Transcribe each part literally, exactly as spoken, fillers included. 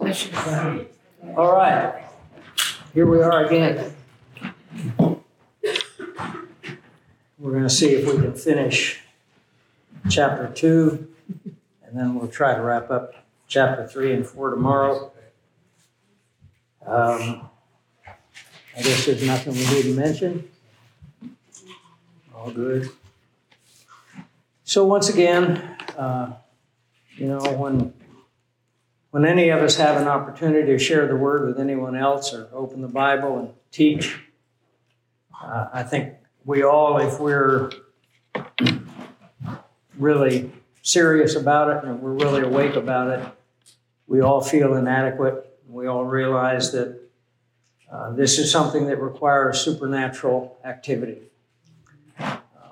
All right. Here we are again. We're going to see if we can finish chapter two, and then we'll try to wrap up chapter three and four tomorrow. Um, I guess there's nothing we didn't mention. All good. So once again, uh, you know, when when any of us have an opportunity to share the Word with anyone else or open the Bible and teach, uh, I think we all, if we're really serious about it and we're really awake about it, we all feel inadequate. We all realize that uh, this is something that requires supernatural activity.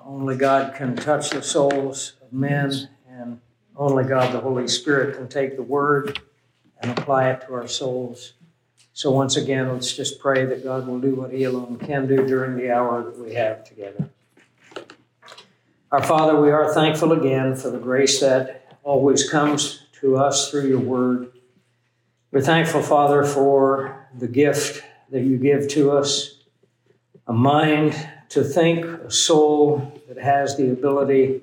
Only God can touch the souls of men, and only God, the Holy Spirit, can take the Word and apply it to our souls. So once again, let's just pray that God will do what He alone can do during the hour that we have together. Our Father, we are thankful again for the grace that always comes to us through your Word. We're thankful, Father, for the gift that you give to us, a mind to think, a soul that has the ability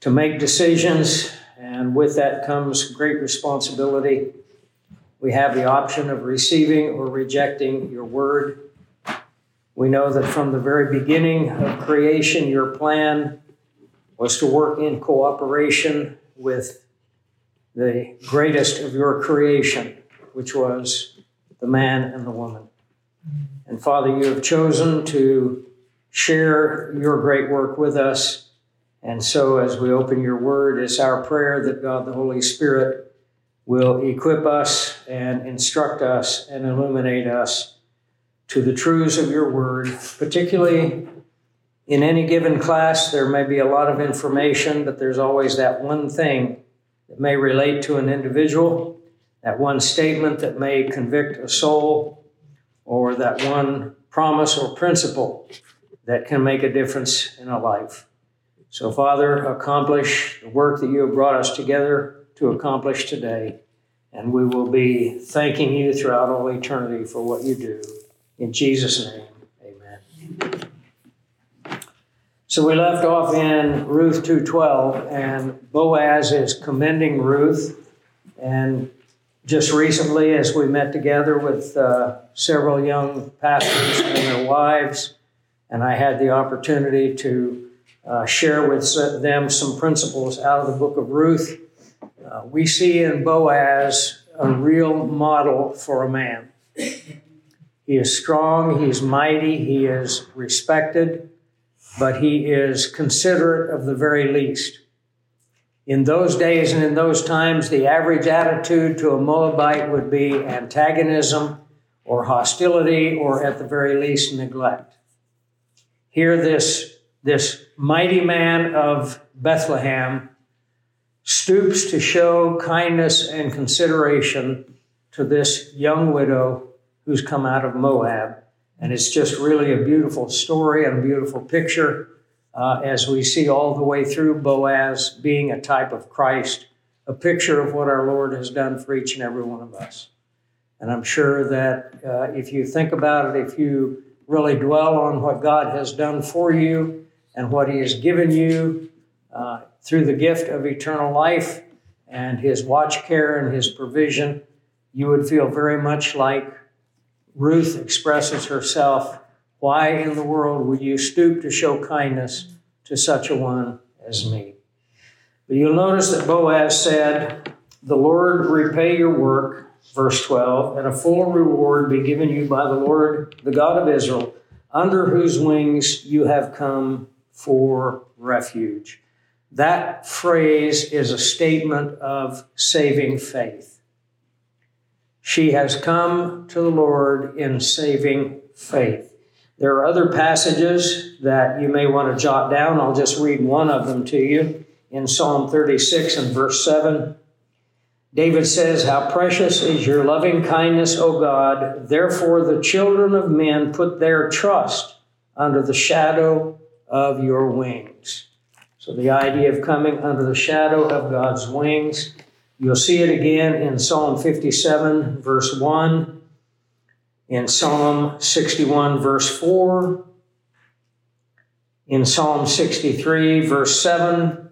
to make decisions, and with that comes great responsibility. We have the option of receiving or rejecting your Word. We know that from the very beginning of creation, your plan was to work in cooperation with the greatest of your creation, which was the man and the woman. And Father, you have chosen to share your great work with us. And so as we open your Word, it's our prayer that God, the Holy Spirit, will equip us and instruct us and illuminate us to the truths of your Word. Particularly in any given class, there may be a lot of information, but there's always that one thing that may relate to an individual, that one statement that may convict a soul, or that one promise or principle that can make a difference in a life. So, Father, accomplish the work that you have brought us together to accomplish today, and we will be thanking you throughout all eternity for what you do. In Jesus' name, amen. So we left off in Ruth two twelve, and Boaz is commending Ruth. And just recently, as we met together with uh, several young pastors and their wives, and I had the opportunity to uh, share with them some principles out of the book of Ruth. Uh, we see in Boaz a real model for a man. He is strong, he is mighty, he is respected, but he is considerate of the very least. In those days and in those times, the average attitude to a Moabite would be antagonism or hostility or at the very least neglect. Here, this, this mighty man of Bethlehem stoops to show kindness and consideration to this young widow who's come out of Moab. And it's just really a beautiful story and a beautiful picture uh, as we see all the way through Boaz being a type of Christ, a picture of what our Lord has done for each and every one of us. And I'm sure that uh, if you think about it, if you really dwell on what God has done for you and what He has given you uh, through the gift of eternal life and His watch care and His provision, you would feel very much like Ruth expresses herself, "Why in the world would you stoop to show kindness to such a one as me?" But you'll notice that Boaz said, "The Lord repay your work," verse twelve, "and a full reward be given you by the Lord, the God of Israel, under whose wings you have come for refuge." That phrase is a statement of saving faith. She has come to the Lord in saving faith. There are other passages that you may want to jot down. I'll just read one of them to you. In Psalm thirty-six and verse seven, David says, "How precious is your loving kindness, O God. Therefore, the children of men put their trust under the shadow of your wings." So the idea of coming under the shadow of God's wings. You'll see it again in Psalm fifty-seven, verse one, in Psalm sixty-one, verse four, in Psalm sixty-three, verse seven,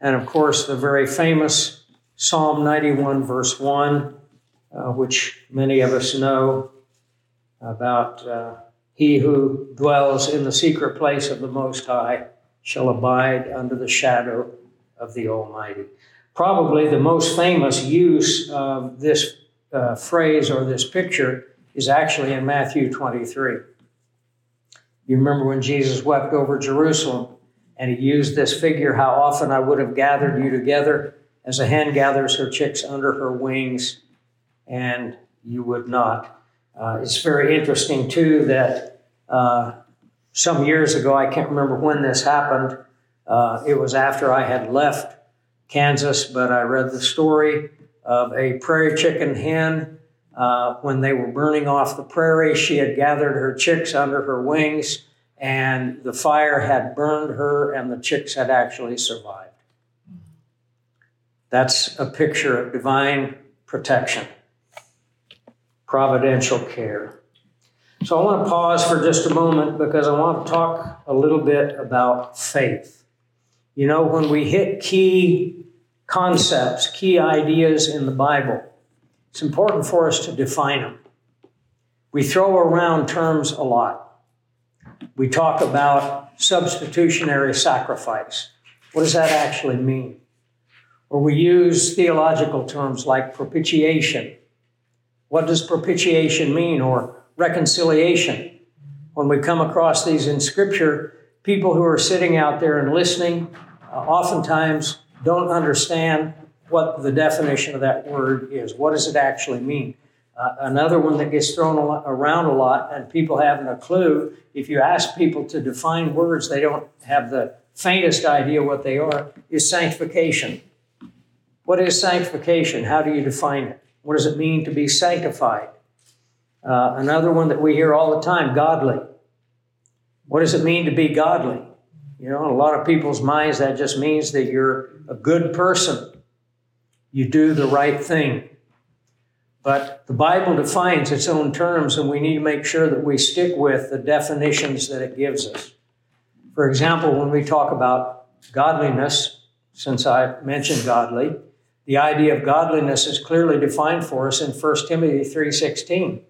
and of course the very famous Psalm ninety-one, verse one, uh, which many of us know about uh, he who dwells in the secret place of the Most High shall abide under the shadow of the Almighty. Probably the most famous use of this uh, phrase or this picture is actually in Matthew twenty-three. You remember when Jesus wept over Jerusalem and he used this figure, how often I would have gathered you together as a hen gathers her chicks under her wings, and you would not. Uh, it's very interesting, too, that uh, some years ago, I can't remember when this happened. Uh, it was after I had left Kansas, but I read the story of a prairie chicken hen. Uh, when they were burning off the prairie, she had gathered her chicks under her wings, and the fire had burned her, and the chicks had actually survived. That's a picture of divine protection, providential care. So I want to pause for just a moment because I want to talk a little bit about faith. You know, when we hit key concepts, key ideas in the Bible, it's important for us to define them. We throw around terms a lot. We talk about substitutionary sacrifice. What does that actually mean? Or we use theological terms like propitiation. What does propitiation mean? Or reconciliation. When we come across these in Scripture, people who are sitting out there and listening uh, oftentimes don't understand what the definition of that word is. What does it actually mean? Uh, another one that gets thrown a lot, around a lot, and people haven't a clue. If you ask people to define words, they don't have the faintest idea what they are, is sanctification. What is sanctification? How do you define it? What does it mean to be sanctified? Uh, another one that we hear all the time, godly. What does it mean to be godly? You know, in a lot of people's minds, that just means that you're a good person. You do the right thing. But the Bible defines its own terms, and we need to make sure that we stick with the definitions that it gives us. For example, when we talk about godliness, since I mentioned godly, the idea of godliness is clearly defined for us in First Timothy three sixteen.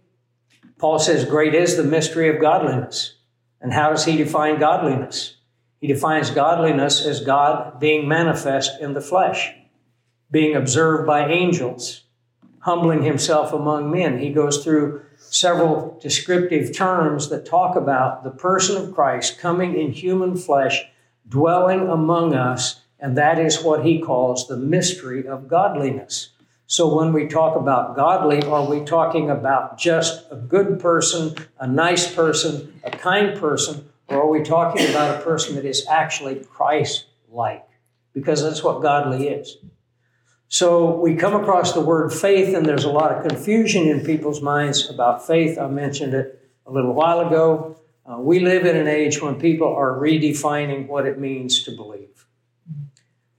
Paul says, great is the mystery of godliness. And how does he define godliness? He defines godliness as God being manifest in the flesh, being observed by angels, humbling himself among men. He goes through several descriptive terms that talk about the person of Christ coming in human flesh, dwelling among us, and that is what he calls the mystery of godliness. So when we talk about godly, are we talking about just a good person, a nice person, a kind person, or are we talking about a person that is actually Christ-like? Because that's what godly is. So we come across the word faith, and there's a lot of confusion in people's minds about faith. I mentioned it a little while ago. Uh, we live in an age when people are redefining what it means to believe.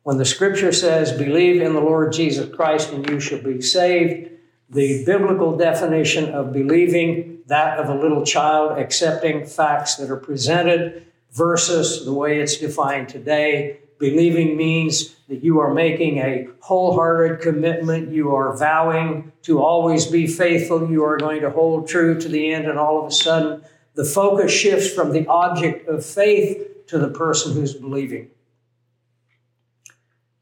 When the Scripture says, believe in the Lord Jesus Christ and you shall be saved, the biblical definition of believing, that of a little child accepting facts that are presented, versus the way it's defined today. Believing means that you are making a wholehearted commitment. You are vowing to always be faithful. You are going to hold true to the end. And all of a sudden, the focus shifts from the object of faith to the person who's believing.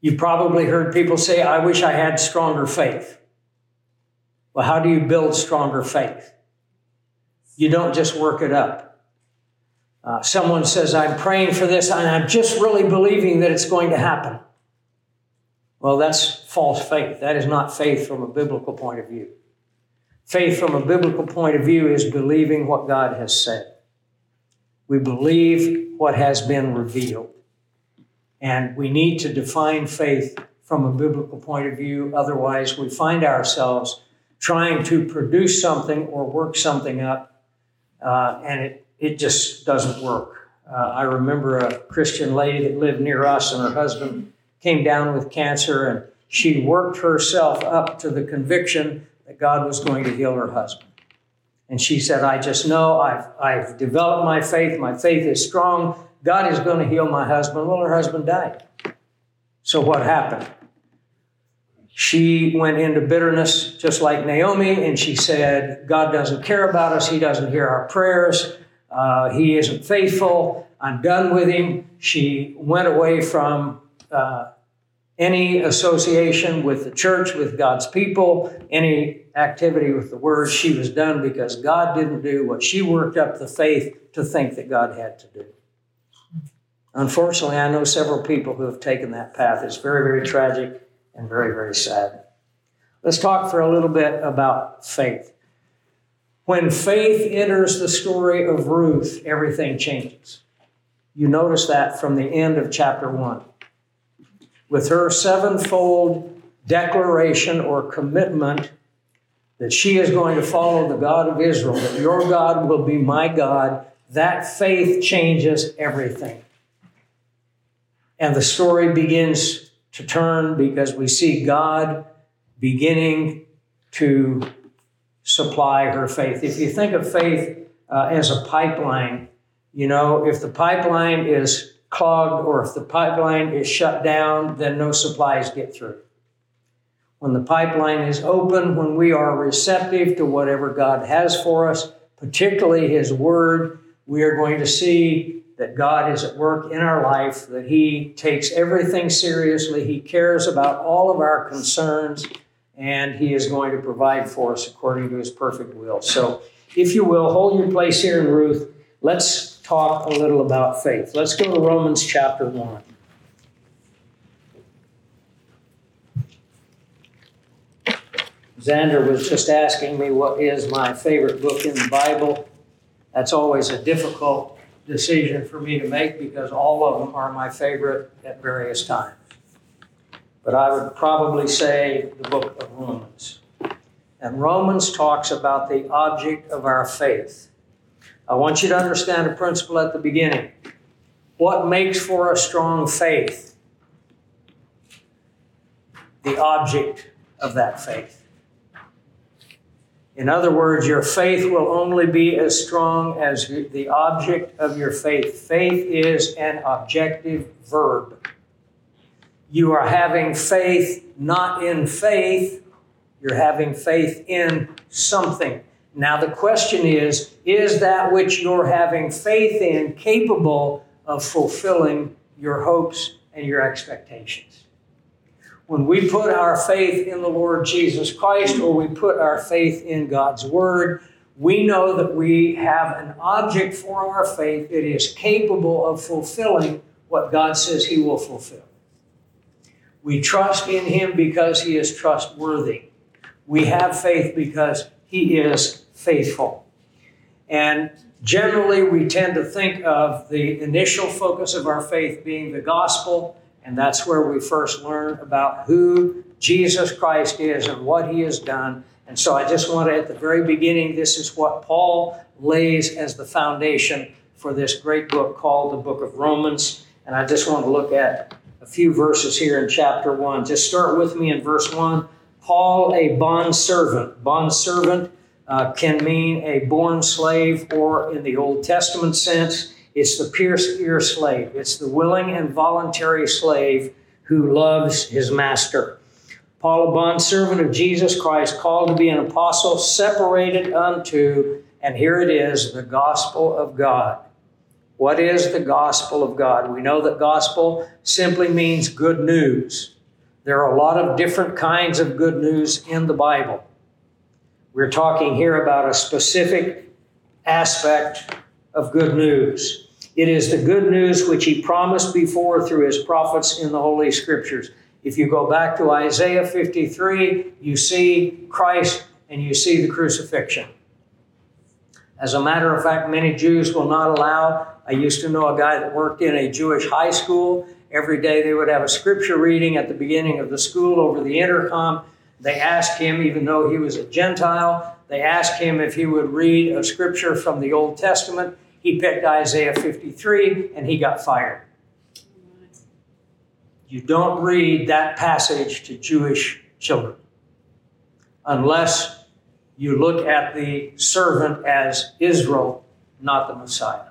You've probably heard people say, I wish I had stronger faith. Well, how do you build stronger faith? You don't just work it up. Uh, someone says, I'm praying for this, and I'm just really believing that it's going to happen. Well, that's false faith. That is not faith from a biblical point of view. Faith from a biblical point of view is believing what God has said. We believe what has been revealed. And we need to define faith from a biblical point of view. Otherwise, we find ourselves trying to produce something or work something up, uh, and it It just doesn't work. Uh, I remember a Christian lady that lived near us, and her husband came down with cancer, and she worked herself up to the conviction that God was going to heal her husband. And she said, I just know I've, I've developed my faith. My faith is strong. God is going to heal my husband. Well, her husband died. So what happened? She went into bitterness, just like Naomi, and she said, God doesn't care about us. He doesn't hear our prayers. Uh, he isn't faithful. I'm done with him. She went away from uh, any association with the church, with God's people, any activity with the word. She was done because God didn't do what she worked up the faith to think that God had to do. Unfortunately, I know several people who have taken that path. It's very, very tragic. And very, very sad. Let's talk for a little bit about faith. When faith enters the story of Ruth, everything changes. You notice that from the end of chapter one. With her sevenfold declaration or commitment that she is going to follow the God of Israel, that your God will be my God, that faith changes everything. And the story begins to turn because we see God beginning to supply her faith. If you think of faith uh, as a pipeline, you know, if the pipeline is clogged or if the pipeline is shut down, then no supplies get through. When the pipeline is open, when we are receptive to whatever God has for us, particularly His Word, we are going to see that God is at work in our life, that He takes everything seriously. He cares about all of our concerns, and He is going to provide for us according to His perfect will. So, if you will, hold your place here in Ruth. Let's talk a little about faith. Let's go to Romans chapter one. Xander was just asking me what is my favorite book in the Bible. That's always a difficult decision for me to make because all of them are my favorite at various times. But I would probably say the book of Romans. And Romans talks about the object of our faith. I want you to understand a principle at the beginning. What makes for a strong faith? The object of that faith. In other words, your faith will only be as strong as the object of your faith. Faith is an objective verb. You are having faith not in faith. You're having faith in something. Now the question is, is that which you're having faith in capable of fulfilling your hopes and your expectations? When we put our faith in the Lord Jesus Christ or we put our faith in God's Word, we know that we have an object for our faith that is capable of fulfilling what God says He will fulfill. We trust in Him because He is trustworthy. We have faith because He is faithful. And generally, we tend to think of the initial focus of our faith being the gospel. And that's where we first learn about who Jesus Christ is and what He has done. And so I just want to, at the very beginning, this is what Paul lays as the foundation for this great book called the Book of Romans. And I just want to look at a few verses here in chapter one. Just start with me in verse one. Paul, a bondservant. Bondservant uh, can mean a born slave, or in the Old Testament sense, it's the pierced-ear slave. It's the willing and voluntary slave who loves his master. Paul, a bondservant of Jesus Christ, called to be an apostle, separated unto, and here it is, the gospel of God. What is the gospel of God? We know that gospel simply means good news. There are a lot of different kinds of good news in the Bible. We're talking here about a specific aspect of good news. It is the good news which He promised before through His prophets in the Holy Scriptures. If you go back to Isaiah fifty-three, you see Christ and you see the crucifixion. As a matter of fact, many Jews will not allow. I used to know a guy that worked in a Jewish high school. Every day they would have a scripture reading at the beginning of the school over the intercom. They asked him, even though he was a Gentile, they asked him if he would read a scripture from the Old Testament. He picked Isaiah fifty-three, and he got fired. you don't read that passage to Jewish children unless you look at the servant as Israel, not the Messiah.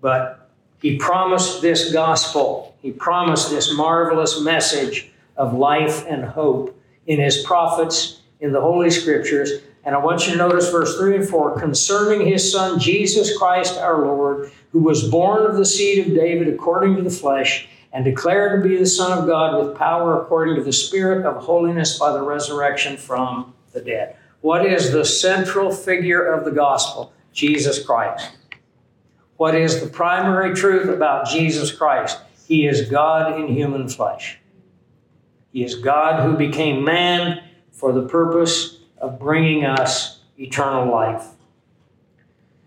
But he promised this gospel. He promised this marvelous message of life and hope in his prophets, in the Holy Scriptures. And I want you to notice verse three and four, concerning his son, Jesus Christ, our Lord, who was born of the seed of David according to the flesh and declared to be the Son of God with power according to the Spirit of holiness by the resurrection from the dead. What is the central figure of the gospel? Jesus Christ. What is the primary truth about Jesus Christ? He is God in human flesh. He is God who became man for the purpose of bringing us eternal life.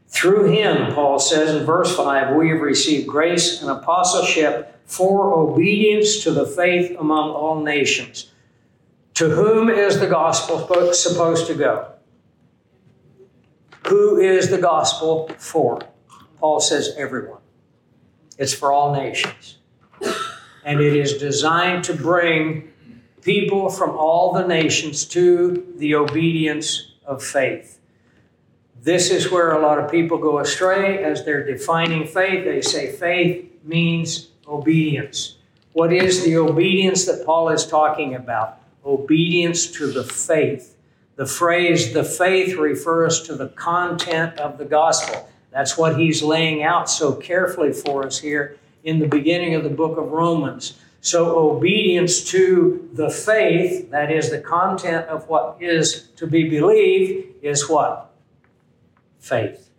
Through him, Paul says in verse five, we have received grace and apostleship for obedience to the faith among all nations. To whom is the gospel supposed to go? Who is the gospel for? Paul says everyone. It's for all nations. And it is designed to bring people from all the nations to the obedience of faith. This is where a lot of people go astray as they're defining faith. They say faith means obedience. What is the obedience that Paul is talking about? Obedience to the faith. The phrase, the faith, refers to the content of the gospel. That's what he's laying out so carefully for us here in the beginning of the book of Romans. So obedience to the faith, that is the content of what is to be believed, is what? Faith.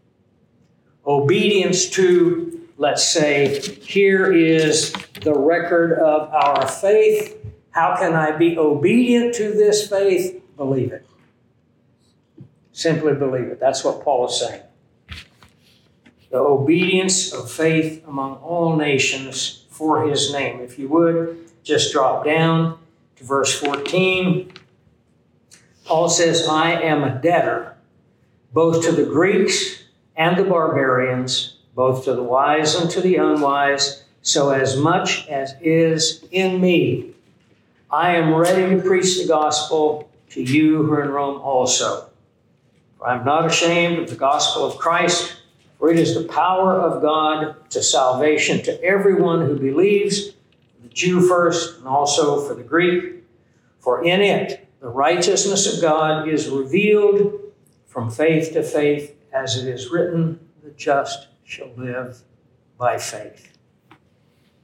Obedience to, let's say, here is the record of our faith. How can I be obedient to this faith? Believe it. Simply believe it. That's what Paul is saying. The obedience of faith among all nations for his name. If you would, just drop down to verse fourteen. Paul says, I am a debtor, both to the Greeks and the barbarians, both to the wise and to the unwise, so as much as is in me, I am ready to preach the gospel to you who are in Rome also. For I am not ashamed of the gospel of Christ, for it is the power of God to salvation to everyone who believes, the Jew first and also for the Greek. For in it, the righteousness of God is revealed from faith to faith, as it is written, the just shall live by faith.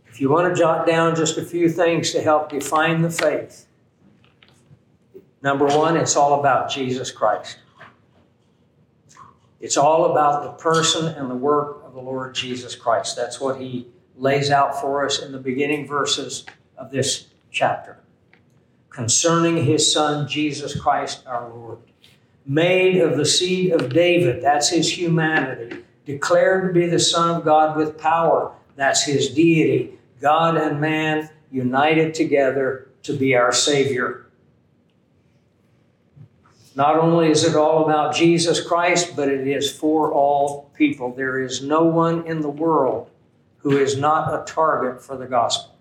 If you want to jot down just a few things to help define the faith, number one, it's all about Jesus Christ. It's all about the person and the work of the Lord Jesus Christ. That's what he lays out for us in the beginning verses of this chapter. Concerning his son, Jesus Christ, our Lord, made of the seed of David, that's his humanity, declared to be the Son of God with power, that's his deity, God and man united together to be our Savior. Not only is it all about Jesus Christ, but it is for all people. There is no one in the world who is not a target for the gospel.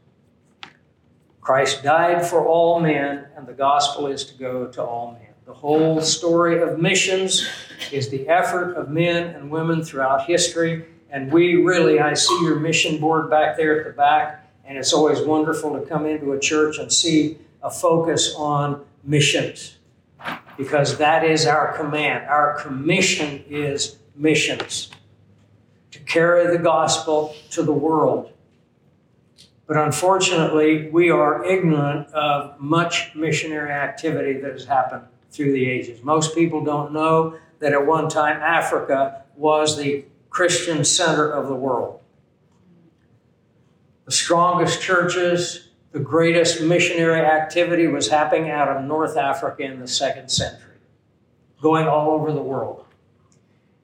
Christ died for all men, and the gospel is to go to all men. The whole story of missions is the effort of men and women throughout history. And we really, I see your mission board back there at the back, and it's always wonderful to come into a church and see a focus on missions. Because that is our command. Our commission is missions, to carry the gospel to the world. But unfortunately, we are ignorant of much missionary activity that has happened through the ages. Most people don't know that at one time Africa was the Christian center of the world. The strongest churches, the greatest missionary activity was happening out of North Africa in the second century, going all over the world.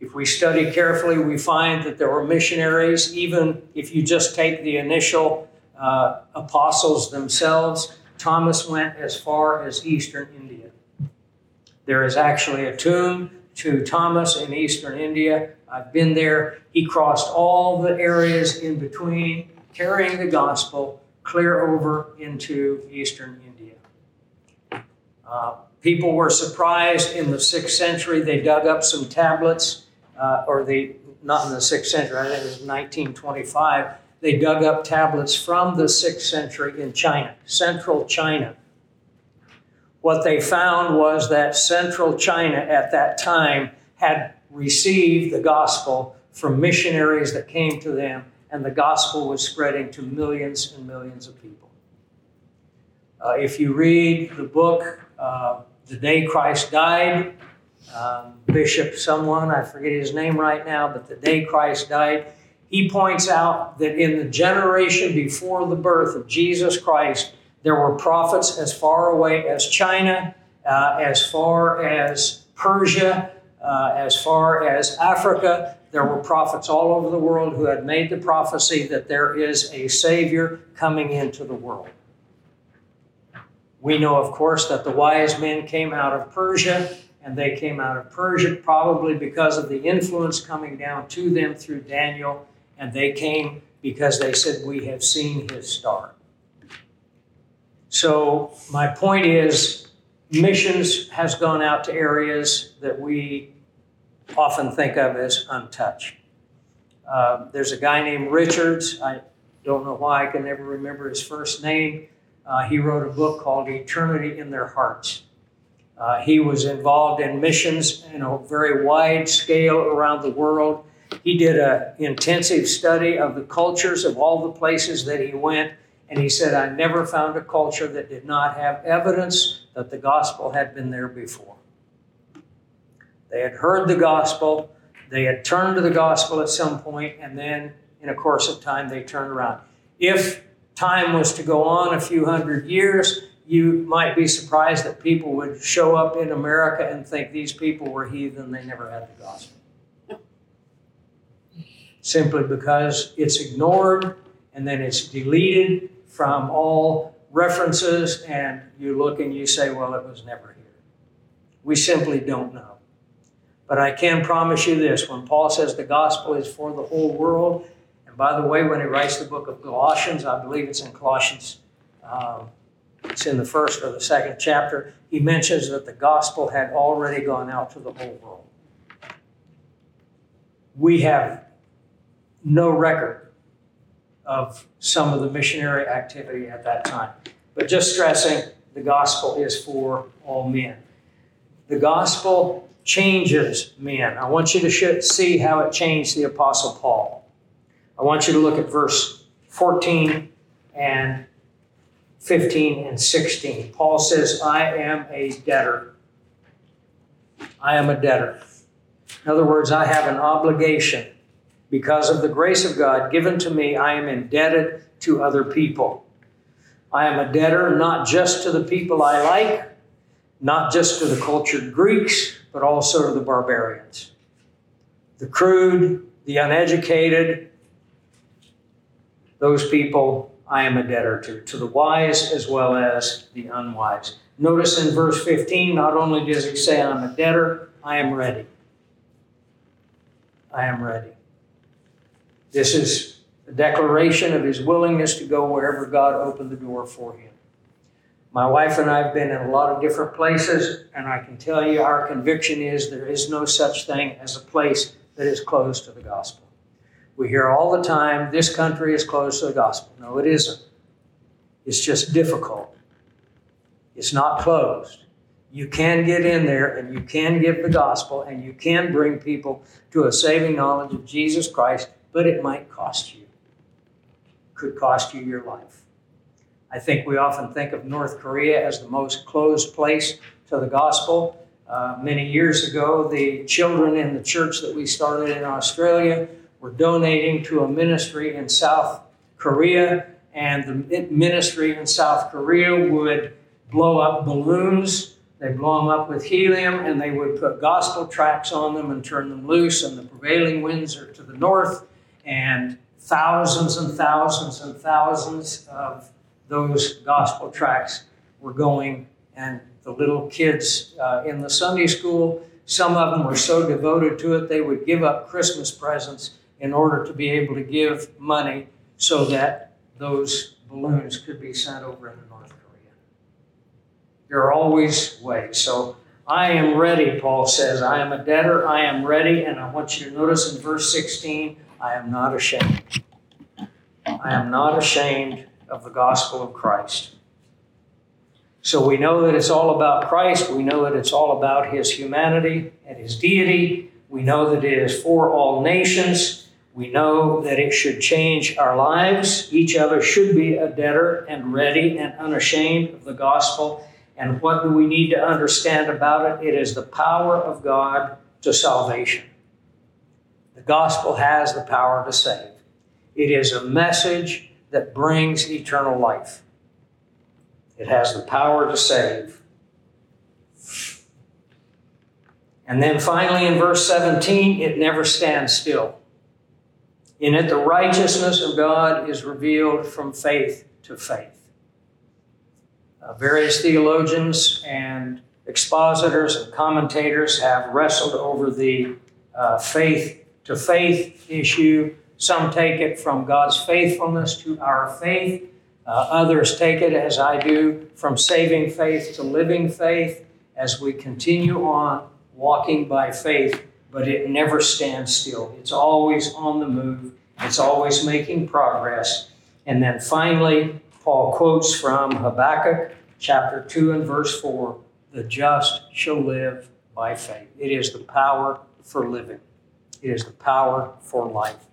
If we study carefully, we find that there were missionaries, even if you just take the initial uh, apostles themselves. Thomas went as far as Eastern India. There is actually a tomb to Thomas in Eastern India. I've been there. He crossed all the areas in between, carrying the gospel, clear over into Eastern India. Uh, people were surprised in the sixth century. They dug up some tablets, uh, or they, not in the sixth century, I think it was nineteen twenty-five. They dug up tablets from the sixth century in China, central China. What they found was that central China at that time had received the gospel from missionaries that came to them, and the gospel was spreading to millions and millions of people. Uh, if you read the book, uh, The Day Christ Died, um, Bishop someone, I forget his name right now, but The Day Christ Died, he points out that in the generation before the birth of Jesus Christ, there were prophets as far away as China, uh, as far as Persia, uh, as far as Africa. There were prophets all over the world who had made the prophecy that there is a Savior coming into the world. We know, of course, that the wise men came out of Persia, and they came out of Persia probably because of the influence coming down to them through Daniel, and they came because they said, "We have seen his star." So my point is, missions has gone out to areas that we often think of as untouched. Uh, there's a guy named Richards. I don't know why I can never remember his first name. Uh, he wrote a book called Eternity in Their Hearts. Uh, he was involved in missions in a very wide scale around the world. He did an intensive study of the cultures of all the places that he went. And he said, "I never found a culture that did not have evidence that the gospel had been there before. They had heard the gospel, they had turned to the gospel at some point, and then in a course of time, they turned around." If time was to go on a few hundred years, you might be surprised that people would show up in America and think these people were heathen, they never had the gospel. Simply because it's ignored, and then it's deleted from all references, and you look and you say, "Well, it was never here." We simply don't know. But I can promise you this, when Paul says the gospel is for the whole world, and by the way, when he writes the book of Colossians, I believe it's in Colossians, um, it's in the first or the second chapter, he mentions that the gospel had already gone out to the whole world. We have no record of some of the missionary activity at that time. But just stressing, the gospel is for all men. The gospel changes men. I want you to sh- see how it changed the Apostle Paul. I want you to look at verse fourteen and fifteen and sixteen. Paul says, "I am a debtor. I am a debtor." In other words, I have an obligation. Because of the grace of God given to me, I am indebted to other people. I am a debtor not just to the people I like, not just to the cultured Greeks, but also to the barbarians, the crude, the uneducated. Those people I am a debtor to, to the wise as well as the unwise. Notice in verse fifteen, not only does he say, "I'm a debtor," I am ready. I am ready. This is a declaration of his willingness to go wherever God opened the door for him. My wife and I have been in a lot of different places, and I can tell you our conviction is there is no such thing as a place that is closed to the gospel. We hear all the time, this country is closed to the gospel. No, it isn't. It's just difficult. It's not closed. You can get in there, and you can give the gospel, and you can bring people to a saving knowledge of Jesus Christ, but it might cost you. It could cost you your life. I think we often think of North Korea as the most closed place to the gospel. Uh, many years ago, the children in the church that we started in Australia were donating to a ministry in South Korea, and the ministry in South Korea would blow up balloons. They'd blow them up with helium, and they would put gospel tracts on them and turn them loose, and the prevailing winds are to the north, and thousands and thousands and thousands of those gospel tracts were going, and the little kids uh, in the Sunday school, some of them were so devoted to it, they would give up Christmas presents in order to be able to give money so that those balloons could be sent over into North Korea. There are always ways. So I am ready, Paul says. I am a debtor. I am ready. And I want you to notice in verse sixteen, I am not ashamed. I am not ashamed of the gospel of Christ. So we know that it's all about Christ. We know that it's all about his humanity and his deity. We know that it is for all nations. We know that it should change our lives. Each of us should be a debtor and ready and unashamed of the gospel. And what do we need to understand about it? It is the power of God to salvation. The gospel has the power to save. It is a message that brings eternal life. It has the power to save. And then finally in verse seventeen, it never stands still. In it, the righteousness of God is revealed from faith to faith. Uh, various theologians and expositors and commentators have wrestled over the uh, faith to faith issue. Some take it from God's faithfulness to our faith. Uh, others take it, as I do, from saving faith to living faith as we continue on walking by faith, but it never stands still. It's always on the move. It's always making progress. And then finally, Paul quotes from Habakkuk chapter two and verse four, the just shall live by faith. It is the power for living. It is the power for life.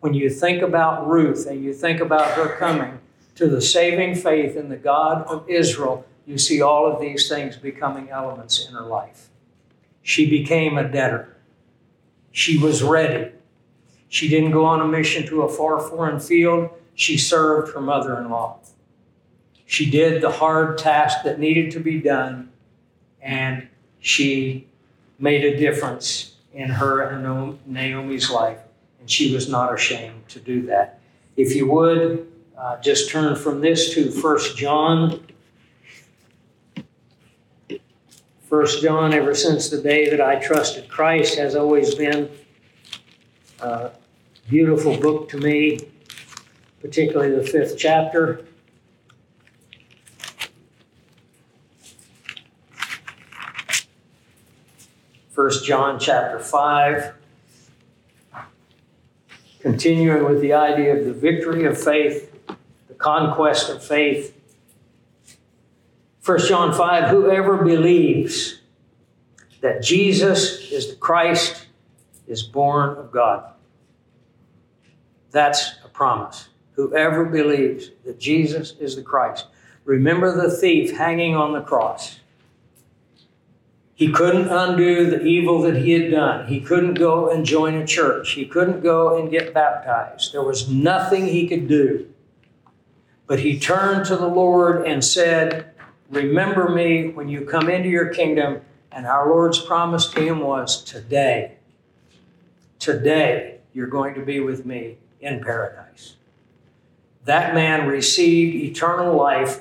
When you think about Ruth and you think about her coming to the saving faith in the God of Israel, you see all of these things becoming elements in her life. She became a debtor. She was ready. She didn't go on a mission to a far foreign field. She served her mother-in-law. She did the hard task that needed to be done, and she made a difference in her and Naomi's life. And she was not ashamed to do that. If you would, uh, just turn from this to First John. First John, ever since the day that I trusted Christ, has always been a beautiful book to me, particularly the fifth chapter. First John chapter five. Continuing with the idea of the victory of faith, the conquest of faith. First John five, whoever believes that Jesus is the Christ is born of God. That's a promise. Whoever believes that Jesus is the Christ. Remember the thief hanging on the cross. He couldn't undo the evil that he had done. He couldn't go and join a church. He couldn't go and get baptized. There was nothing he could do. But he turned to the Lord and said, remember me when you come into your kingdom. And our Lord's promise to him was, today, today you're going to be with me in paradise. That man received eternal life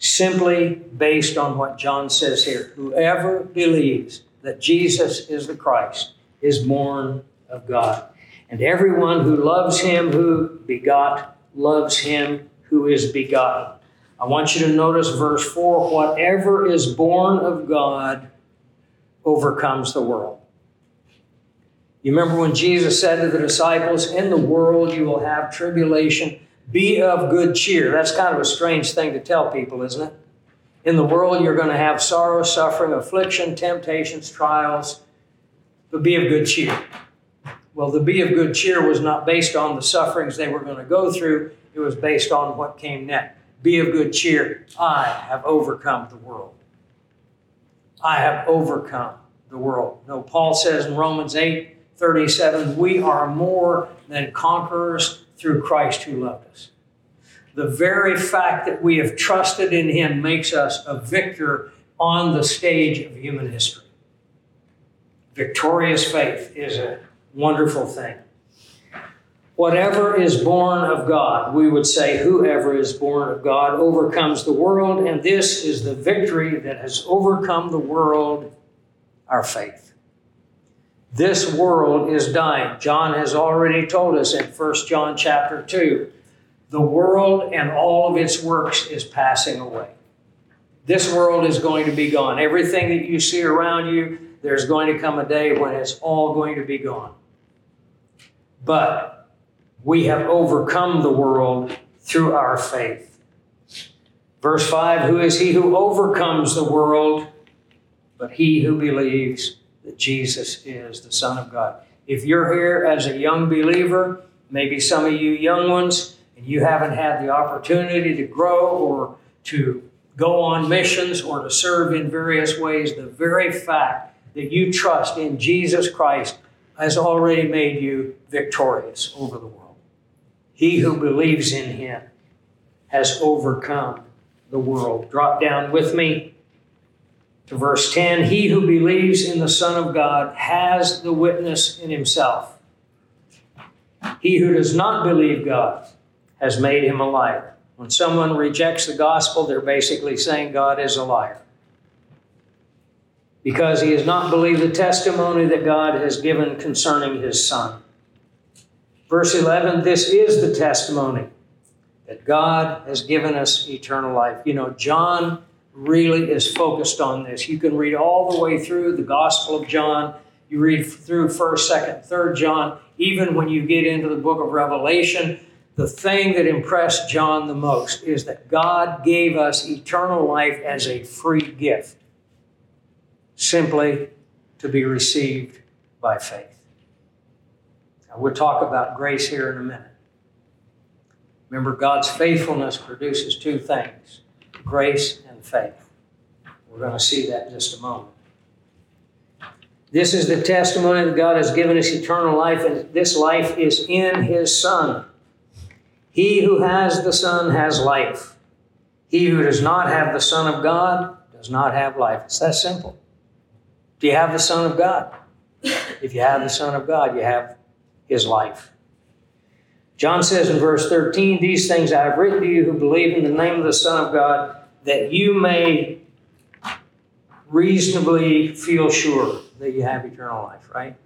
simply based on what John says here. Whoever believes that Jesus is the Christ is born of God. And everyone who loves him who begot loves him who is begotten. I want you to notice verse four. Whatever is born of God overcomes the world. You remember when Jesus said to the disciples, in the world you will have tribulation. Be of good cheer. That's kind of a strange thing to tell people, isn't it? In the world, you're going to have sorrow, suffering, affliction, temptations, trials, but be of good cheer. Well, the be of good cheer was not based on the sufferings they were going to go through. It was based on what came next. Be of good cheer. I have overcome the world. I have overcome the world. No, Paul says in Romans eight thirty-seven, we are more than conquerors through Christ who loved us. The very fact that we have trusted in him makes us a victor on the stage of human history. Victorious faith is a wonderful thing. Whatever is born of God, we would say whoever is born of God overcomes the world, and this is the victory that has overcome the world, our faith. This world is dying. John has already told us in First John chapter two, The world and all of its works is passing away. This world is going to be gone. Everything that you see around you, there's going to come a day when it's all going to be gone. But we have overcome the world through our faith. Verse five, who is he who overcomes the world, but he who believes that Jesus is the Son of God? If you're here as a young believer, maybe some of you young ones, and you haven't had the opportunity to grow or to go on missions or to serve in various ways, the very fact that you trust in Jesus Christ has already made you victorious over the world. He who believes in him has overcome the world. Drop down with me to verse ten. He who believes in the Son of God has the witness in himself. He who does not believe God has made him a liar. When someone rejects the gospel, they're basically saying God is a liar, because he has not believed the testimony that God has given concerning his Son. Verse eleven, this is the testimony that God has given us eternal life. You know, John really is focused on this. You can read all the way through the Gospel of John. You read through first, second, third John. Even when you get into the book of Revelation, the thing that impressed John the most is that God gave us eternal life as a free gift, simply to be received by faith. Now, we'll talk about grace here in a minute. Remember, God's faithfulness produces two things, grace and faith. We're going to see that in just a moment. This is the testimony that God has given us eternal life, and this life is in his Son. He who has the Son has life. He who does not have the Son of God does not have life. It's that simple. Do you have the Son of God? If you have the Son of God, you have his life. John says in verse thirteen, these things I have written to you who believe in the name of the Son of God, that you may reasonably feel sure that you have eternal life, right?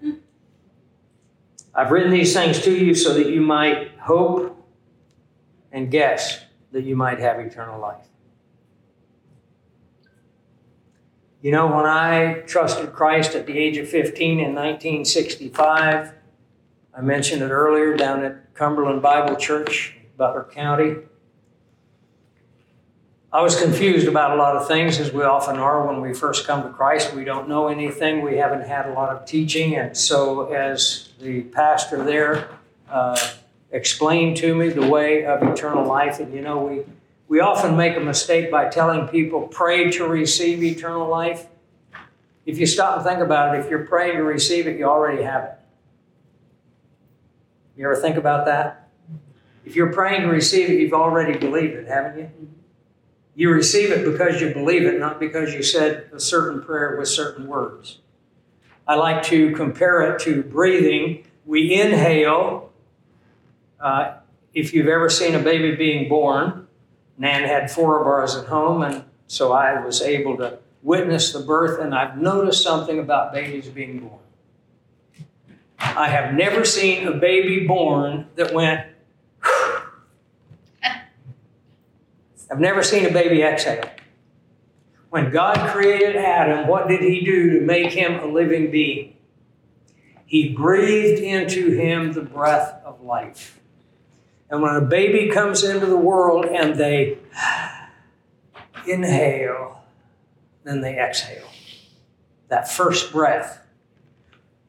I've written these things to you so that you might hope and guess that you might have eternal life. You know, when I trusted Christ at the age of fifteen in nineteen sixty-five, I mentioned it earlier, down at Cumberland Bible Church, Butler County, I was confused about a lot of things, as we often are when we first come to Christ. We don't know anything. We haven't had a lot of teaching. And so as the pastor there uh, explained to me the way of eternal life, and you know, we We often make a mistake by telling people, pray to receive eternal life. If you stop and think about it, if you're praying to receive it, you already have it. You ever think about that? If you're praying to receive it, you've already believed it, haven't you? You receive it because you believe it, not because you said a certain prayer with certain words. I like to compare it to breathing. We inhale. Uh, if you've ever seen a baby being born, Nan had four of ours at home, and so I was able to witness the birth, and I've noticed something about babies being born. I have never seen a baby born that went, I've never seen a baby exhale. When God created Adam, what did he do to make him a living being? He breathed into him the breath of life. And when a baby comes into the world and they inhale, then they exhale. That first breath.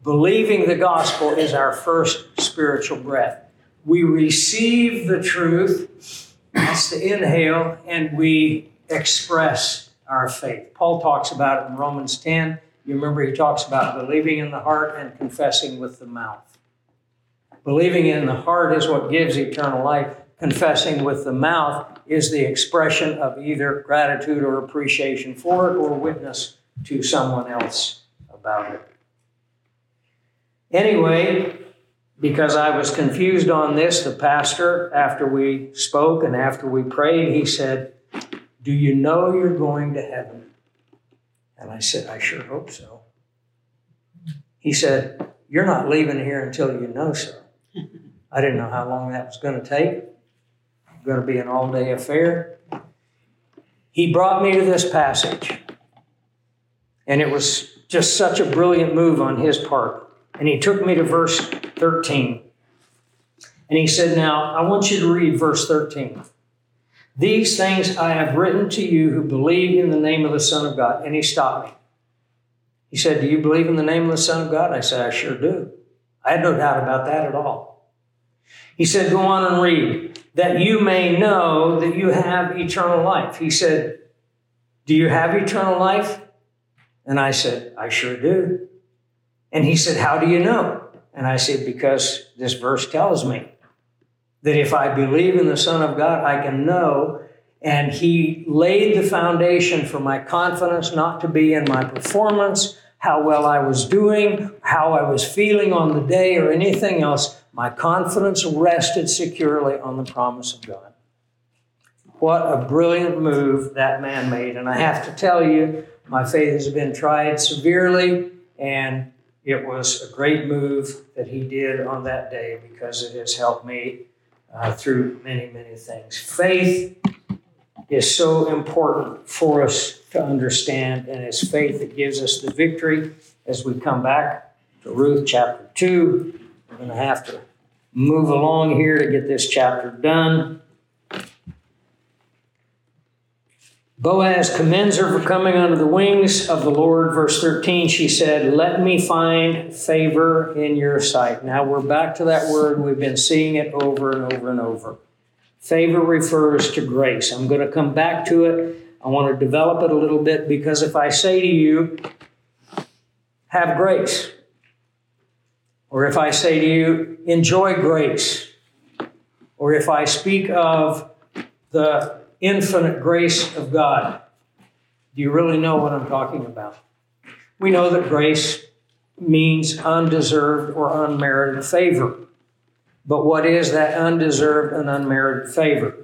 Believing the gospel is our first spiritual breath. We receive the truth, that's the inhale, and we express our faith. Paul talks about it in Romans ten. You remember he talks about believing in the heart and confessing with the mouth. Believing in the heart is what gives eternal life. Confessing with the mouth is the expression of either gratitude or appreciation for it, or witness to someone else about it. Anyway, because I was confused on this, the pastor, after we spoke and after we prayed, he said, do you know you're going to heaven? And I said, I sure hope so. He said, you're not leaving here until you know so. I didn't know how long that was going to take. going to be an all-day affair. He brought me to this passage. And it was just such a brilliant move on his part. And he took me to verse thirteen. And he said, now, I want you to read verse thirteen. These things I have written to you who believe in the name of the Son of God. And he stopped me. He said, do you believe in the name of the Son of God? I said, I sure do. I had no doubt about that at all. He said, go on and read, that you may know that you have eternal life. He said, do you have eternal life? And I said, I sure do. And he said, how do you know? And I said, because this verse tells me that if I believe in the Son of God, I can know. And he laid the foundation for my confidence not to be in my performance, how well I was doing, how I was feeling on the day or anything else. My confidence rested securely on the promise of God. What a brilliant move that man made. And I have to tell you, my faith has been tried severely, and it was a great move that he did on that day because it has helped me uh, through many, many things. Faith is so important for us to understand, and it's faith that gives us the victory. As we come back to Ruth chapter two, we're going to have to move along here to get this chapter done. Boaz commends her for coming under the wings of the Lord. Verse thirteen, she said, let me find favor in your sight. Now we're back to that word. We've been seeing it over and over and over. Favor refers to grace. I'm going to come back to it. I want to develop it a little bit because if I say to you, have grace, or if I say to you, enjoy grace, or if I speak of the infinite grace of God, do you really know what I'm talking about? We know that grace means undeserved or unmerited favor. But what is that undeserved and unmerited favor?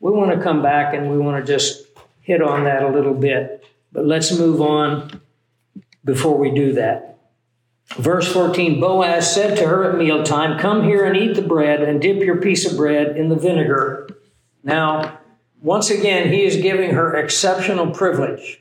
We want to come back and we want to just hit on that a little bit. But let's move on before we do that. Verse fourteen, Boaz said to her at mealtime, come here and eat the bread and dip your piece of bread in the vinegar. Now, once again, he is giving her exceptional privilege.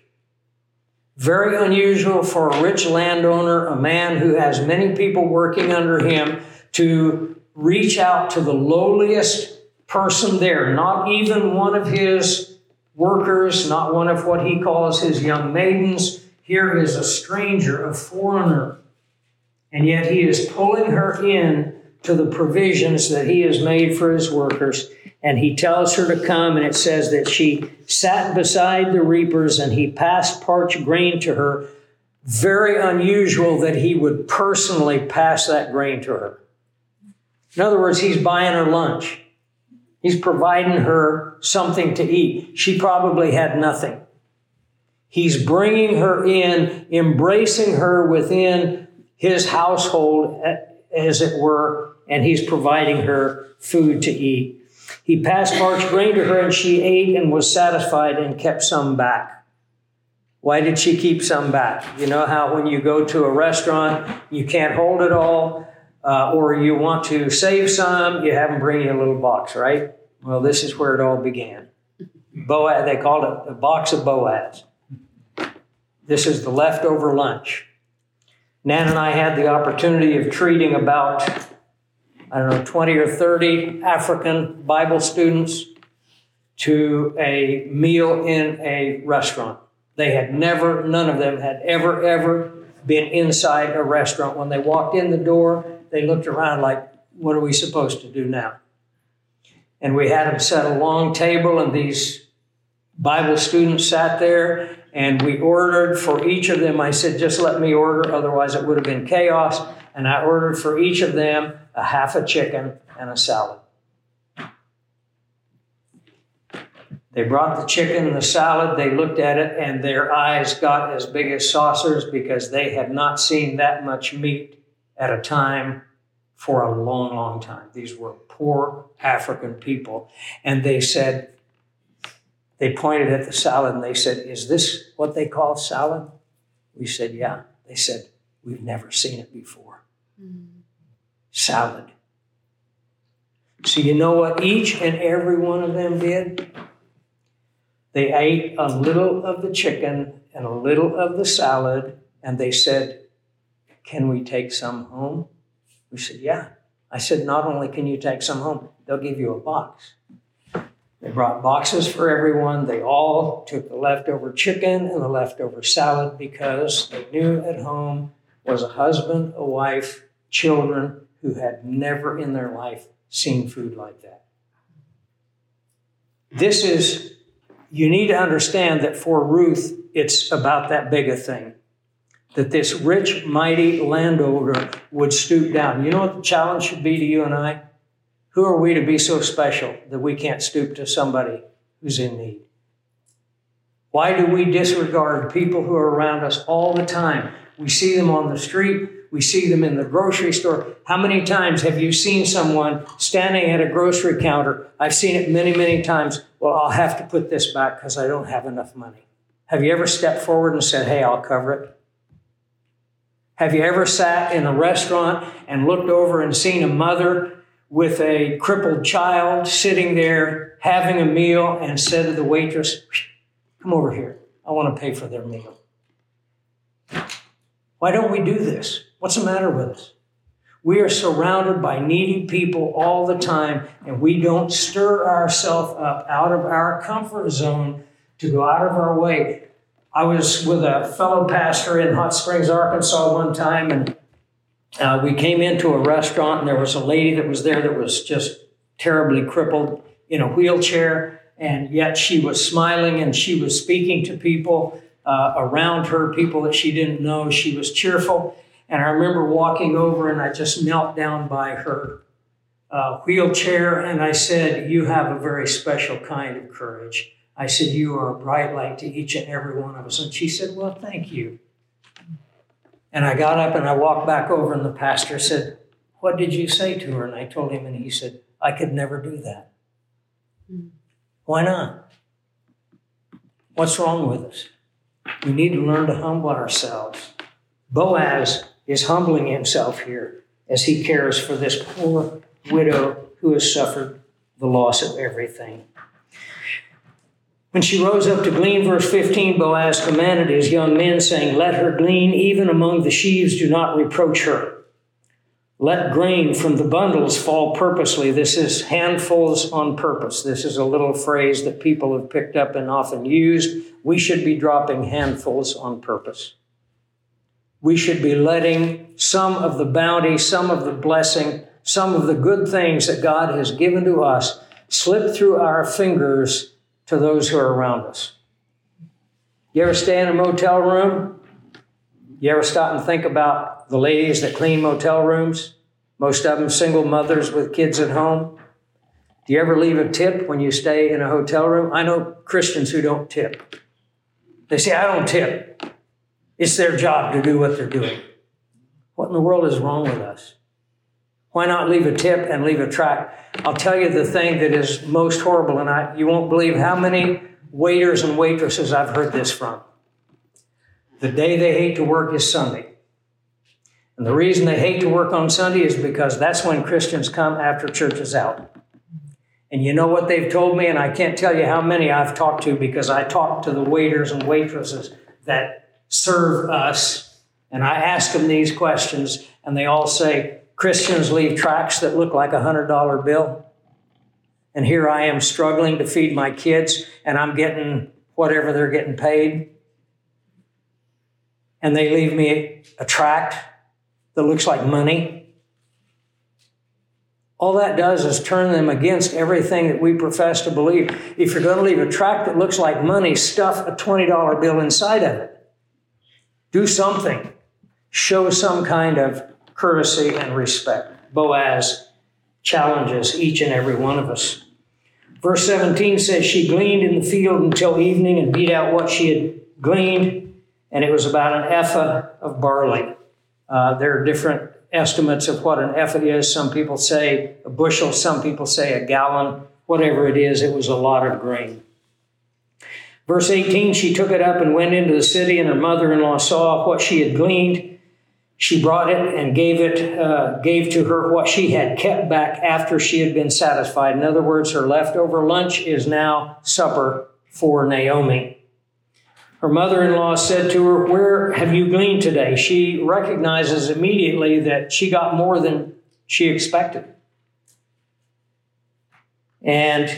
Very unusual for a rich landowner, a man who has many people working under him, to reach out to the lowliest person there, not even one of his workers, not one of what he calls his young maidens. Here is a stranger, a foreigner, and yet he is pulling her in to the provisions that he has made for his workers, and he tells her to come, and it says that she sat beside the reapers, and he passed parched grain to her. Very unusual that he would personally pass that grain to her. In other words, he's buying her lunch. He's providing her something to eat. She probably had nothing. He's bringing her in, embracing her within his household, as it were, and he's providing her food to eat. He passed parched grain to her, and she ate and was satisfied and kept some back. Why did she keep some back? You know how when you go to a restaurant, you can't hold it all. Uh, or you want to save some, you have them bring you a little box, right? Well, this is where it all began. Boaz, they called it a box of Boaz. This is the leftover lunch. Nan and I had the opportunity of treating about, I don't know, twenty or thirty African Bible students to a meal in a restaurant. They had never, none of them had ever, ever been inside a restaurant. When they walked in the door, they looked around like, what are we supposed to do now? And we had them set a long table, and these Bible students sat there, and we ordered for each of them. I said, just let me order, otherwise it would have been chaos. And I ordered for each of them a half a chicken and a salad. They brought the chicken and the salad. They looked at it, and their eyes got as big as saucers because they had not seen that much meat at a time for a long, long time. These were poor African people. And they said, they pointed at the salad and they said, is this what they call salad? We said, yeah. They said, we've never seen it before. Mm-hmm. Salad. So you know what each and every one of them did? They ate a little of the chicken and a little of the salad, and they said, can we take some home? We said, yeah. I said, not only can you take some home, they'll give you a box. They brought boxes for everyone. They all took the leftover chicken and the leftover salad because they knew at home was a husband, a wife, children who had never in their life seen food like that. This is, you need to understand that for Ruth, it's about that big a thing, that this rich, mighty landowner would stoop down. You know what the challenge should be to you and I? Who are we to be so special that we can't stoop to somebody who's in need? Why do we disregard people who are around us all the time? We see them on the street. We see them in the grocery store. How many times have you seen someone standing at a grocery counter? I've seen it many, many times. Well, I'll have to put this back because I don't have enough money. Have you ever stepped forward and said, hey, I'll cover it? Have you ever sat in a restaurant and looked over and seen a mother with a crippled child sitting there having a meal and said to the waitress, come over here, I want to pay for their meal? Why don't we do this? What's the matter with us? We are surrounded by needy people all the time, and we don't stir ourselves up out of our comfort zone to go out of our way. I was with a fellow pastor in Hot Springs, Arkansas one time, and Uh, we came into a restaurant, and there was a lady that was there that was just terribly crippled in a wheelchair, and yet she was smiling and she was speaking to people uh, around her, people that she didn't know. She was cheerful. And I remember walking over, and I just knelt down by her uh, wheelchair, and I said, you have a very special kind of courage. I said, you are a bright light to each and every one of us. And she said, well, thank you. And I got up and I walked back over, and the pastor said, what did you say to her? And I told him, and he said, I could never do that. Mm. Why not? What's wrong with us? We need to learn to humble ourselves. Boaz is humbling himself here as he cares for this poor widow who has suffered the loss of everything. When she rose up to glean, verse fifteen, Boaz commanded his young men, saying, let her glean even among the sheaves, do not reproach her. Let grain from the bundles fall purposely. This is handfuls on purpose. This is a little phrase that people have picked up and often used. We should be dropping handfuls on purpose. We should be letting some of the bounty, some of the blessing, some of the good things that God has given to us slip through our fingers to those who are around us. You ever stay in a motel room? You ever stop and think about the ladies that clean motel rooms? Most of them single mothers with kids at home. Do you ever leave a tip when you stay in a hotel room? I know Christians who don't tip. They say, I don't tip. It's their job to do what they're doing. What in the world is wrong with us? Why not leave a tip and leave a tract? I'll tell you the thing that is most horrible, and I, you won't believe how many waiters and waitresses I've heard this from. The day they hate to work is Sunday. And the reason they hate to work on Sunday is because that's when Christians come after church is out. And you know what they've told me, and I can't tell you how many I've talked to, because I talk to the waiters and waitresses that serve us, and I ask them these questions, and they all say, Christians leave tracts that look like a one hundred dollar bill. And here I am struggling to feed my kids, and I'm getting whatever they're getting paid. And they leave me a tract that looks like money. All that does is turn them against everything that we profess to believe. If you're going to leave a tract that looks like money, stuff a twenty dollar bill inside of it. Do something. Show some kind of courtesy and respect. Boaz challenges each and every one of us. Verse seventeen says, she gleaned in the field until evening and beat out what she had gleaned, and it was about an ephah of barley. Uh, there are different estimates of what an ephah is. Some people say a bushel, some people say a gallon. Whatever it is, it was a lot of grain. Verse eighteen, she took it up and went into the city, and her mother-in-law saw what she had gleaned. She brought it and gave it, uh, gave to her what she had kept back after she had been satisfied. In other words, her leftover lunch is now supper for Naomi. Her mother-in-law said to her, "Where have you gleaned today?" She recognizes immediately that she got more than she expected. And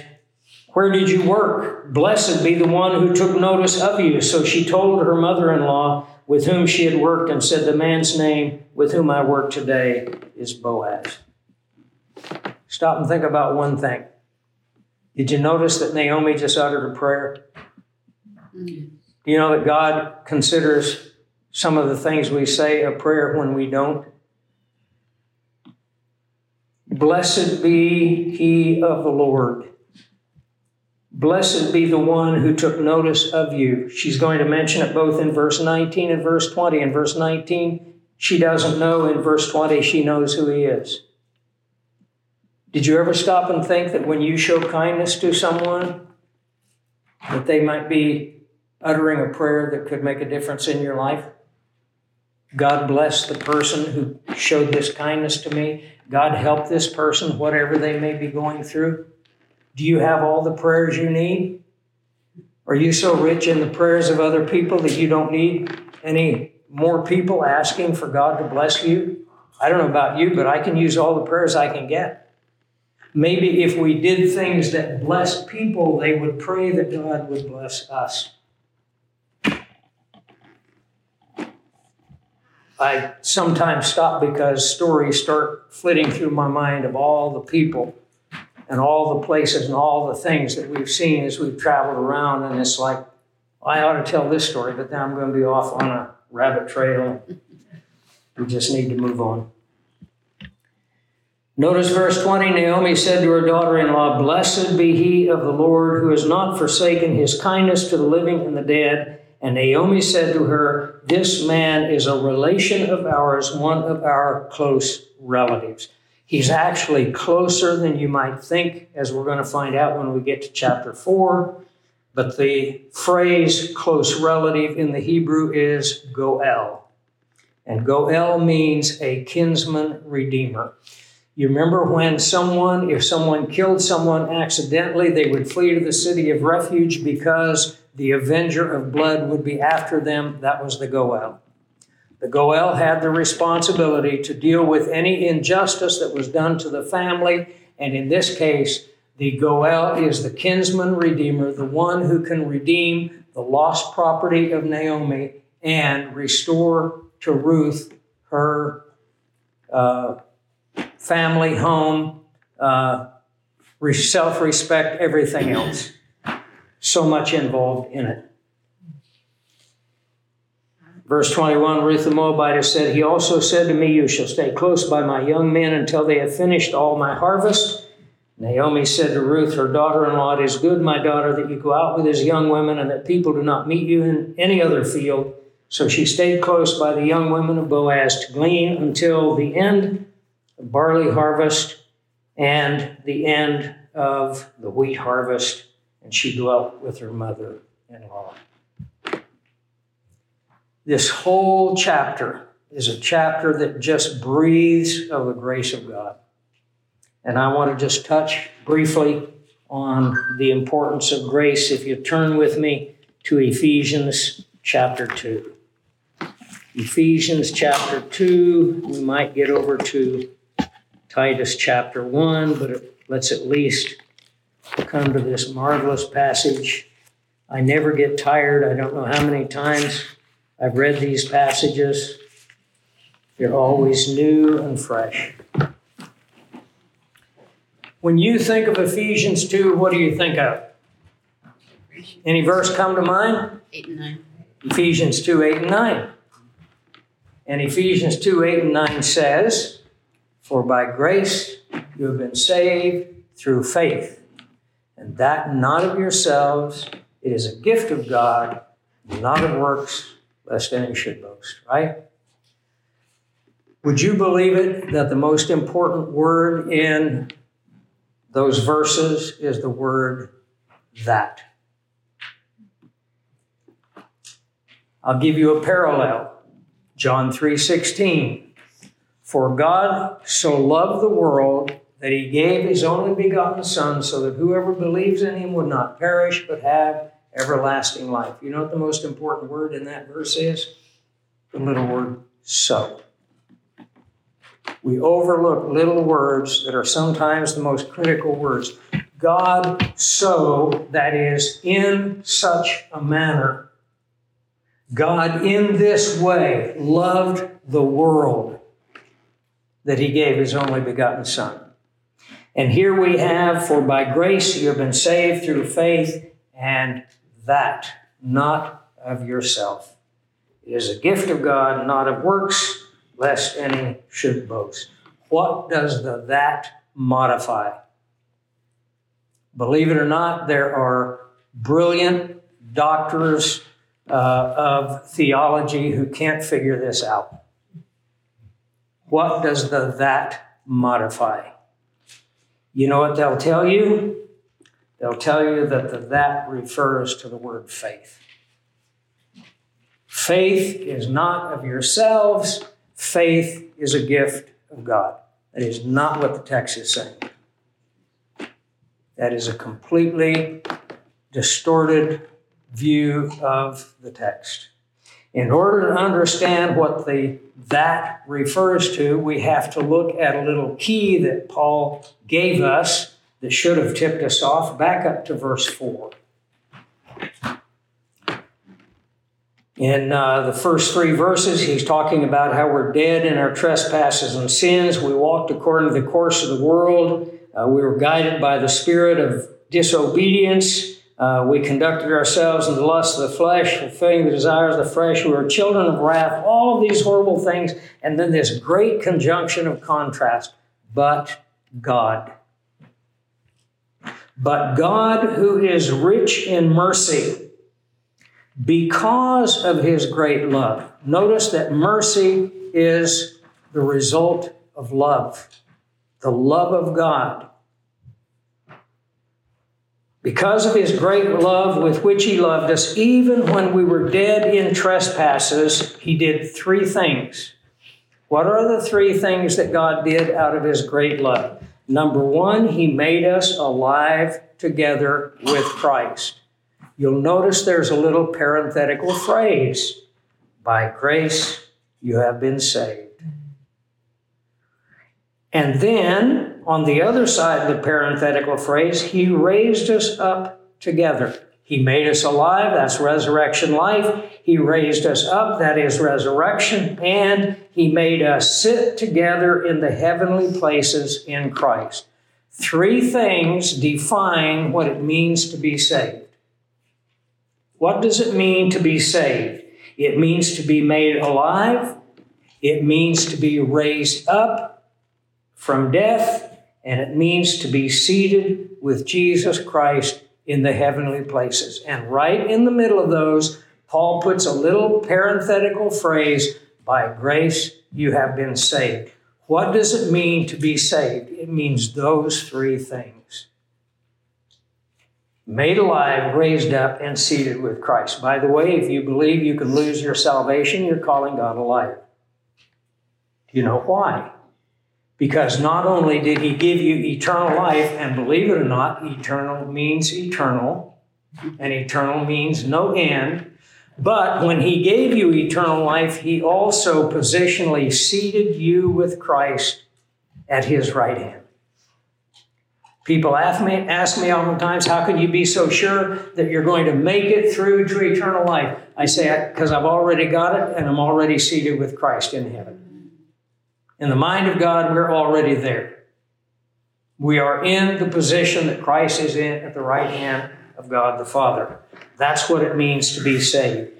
"Where did you work? Blessed be the one who took notice of you." So she told her mother-in-law with whom she had worked and said, "The man's name with whom I work today is Boaz." Stop and think about one thing. Did you notice that Naomi just uttered a prayer? Do you know that God considers some of the things we say a prayer when we don't? Blessed be he of the Lord. Blessed be the one who took notice of you. She's going to mention it both in verse nineteen and verse twenty. In verse nineteen, she doesn't know. In verse twenty, she knows who he is. Did you ever stop and think that when you show kindness to someone, that they might be uttering a prayer that could make a difference in your life? God bless the person who showed this kindness to me. God help this person, whatever they may be going through. Do you have all the prayers you need? Are you so rich in the prayers of other people that you don't need any more people asking for God to bless you? I don't know about you, but I can use all the prayers I can get. Maybe if we did things that blessed people, they would pray that God would bless us. I sometimes stop because stories start flitting through my mind of all the people and all the places and all the things that we've seen as we've traveled around. And it's like, I ought to tell this story, but then I'm going to be off on a rabbit trail. We just need to move on. Notice verse twenty, Naomi said to her daughter-in-law, "Blessed be he of the Lord who has not forsaken his kindness to the living and the dead." And Naomi said to her, "This man is a relation of ours, one of our close relatives." He's actually closer than you might think, as we're going to find out when we get to chapter four. But the phrase close relative in the Hebrew is goel. And goel means a kinsman redeemer. You remember when someone, if someone killed someone accidentally, they would flee to the city of refuge because the avenger of blood would be after them. That was the goel. The goel had the responsibility to deal with any injustice that was done to the family. And in this case, the goel is the kinsman redeemer, the one who can redeem the lost property of Naomi and restore to Ruth her uh, family, home, uh, self-respect, everything else. So much involved in it. Verse twenty-one, Ruth the Moabite said, "He also said to me, 'You shall stay close by my young men until they have finished all my harvest.'" Naomi said to Ruth, her daughter-in-law, "It is good, my daughter, that you go out with his young women and that people do not meet you in any other field." So she stayed close by the young women of Boaz to glean until the end of barley harvest and the end of the wheat harvest. And she dwelt with her mother-in-law. This whole chapter is a chapter that just breathes of the grace of God. And I want to just touch briefly on the importance of grace. If you turn with me to Ephesians chapter two. Ephesians chapter two, we might get over to Titus chapter one, but let's at least come to this marvelous passage. I never get tired. I don't know how many times I've read these passages. They're always new and fresh. When you think of Ephesians two, what do you think of? Any verse come to mind? eight and nine. Ephesians two, eight and nine. And Ephesians two, eight and nine says, "For by grace you have been saved through faith, and that not of yourselves, it is a gift of God, not of works, lest any should boast," right? Would you believe it that the most important word in those verses is the word "that"? I'll give you a parallel. John three sixteen, for God so loved the world that he gave his only begotten Son, so that whoever believes in him would not perish, but have everlasting life. You know what the most important word in that verse is? The little word, so. We overlook little words that are sometimes the most critical words. God so, that is, in such a manner. God in this way loved the world that he gave his only begotten Son. And here we have, for by grace you have been saved through faith, and that, not of yourself. It is a gift of God, not of works, lest any should boast. What does the that modify? Believe it or not, there are brilliant doctors uh, of theology who can't figure this out. What does the that modify? You know what they'll tell you? They'll tell you that the that refers to the word faith. Faith is not of yourselves. Faith is a gift of God. That is not what the text is saying. That is a completely distorted view of the text. In order to understand what the that refers to, we have to look at a little key that Paul gave us that should have tipped us off, back up to verse four. In uh, the first three verses, he's talking about how we're dead in our trespasses and sins. We walked according to the course of the world. Uh, we were guided by the spirit of disobedience. Uh, we conducted ourselves in the lust of the flesh, fulfilling the desires of the flesh. We were children of wrath, all of these horrible things. And then this great conjunction of contrast, but God. But God, who is rich in mercy, because of his great love. Notice that mercy is the result of love, the love of God. Because of his great love with which he loved us, even when we were dead in trespasses, he did three things. What are the three things that God did out of his great love? Number one, he made us alive together with Christ. You'll notice there's a little parenthetical phrase. By grace, you have been saved. And then, on the other side of the parenthetical phrase, he raised us up together. He made us alive, that's resurrection life. He raised us up, that is resurrection. And he made us sit together in the heavenly places in Christ. Three things define what it means to be saved. What does it mean to be saved? It means to be made alive. It means to be raised up from death. And it means to be seated with Jesus Christ in the heavenly places. And right in the middle of those, Paul puts a little parenthetical phrase, by grace you have been saved. What does it mean to be saved? It means those three things. Made alive, raised up, and seated with Christ. By the way, if you believe you can lose your salvation, you're calling God a liar. Do you know why? Because not only did he give you eternal life, and believe it or not, eternal means eternal, and eternal means no end, but when he gave you eternal life, he also positionally seated you with Christ at his right hand. People ask me, ask me oftentimes, how can you be so sure that you're going to make it through to eternal life? I say, because I've already got it, and I'm already seated with Christ in heaven. In the mind of God, we're already there. We are in the position that Christ is in at the right hand of God the Father. That's what it means to be saved.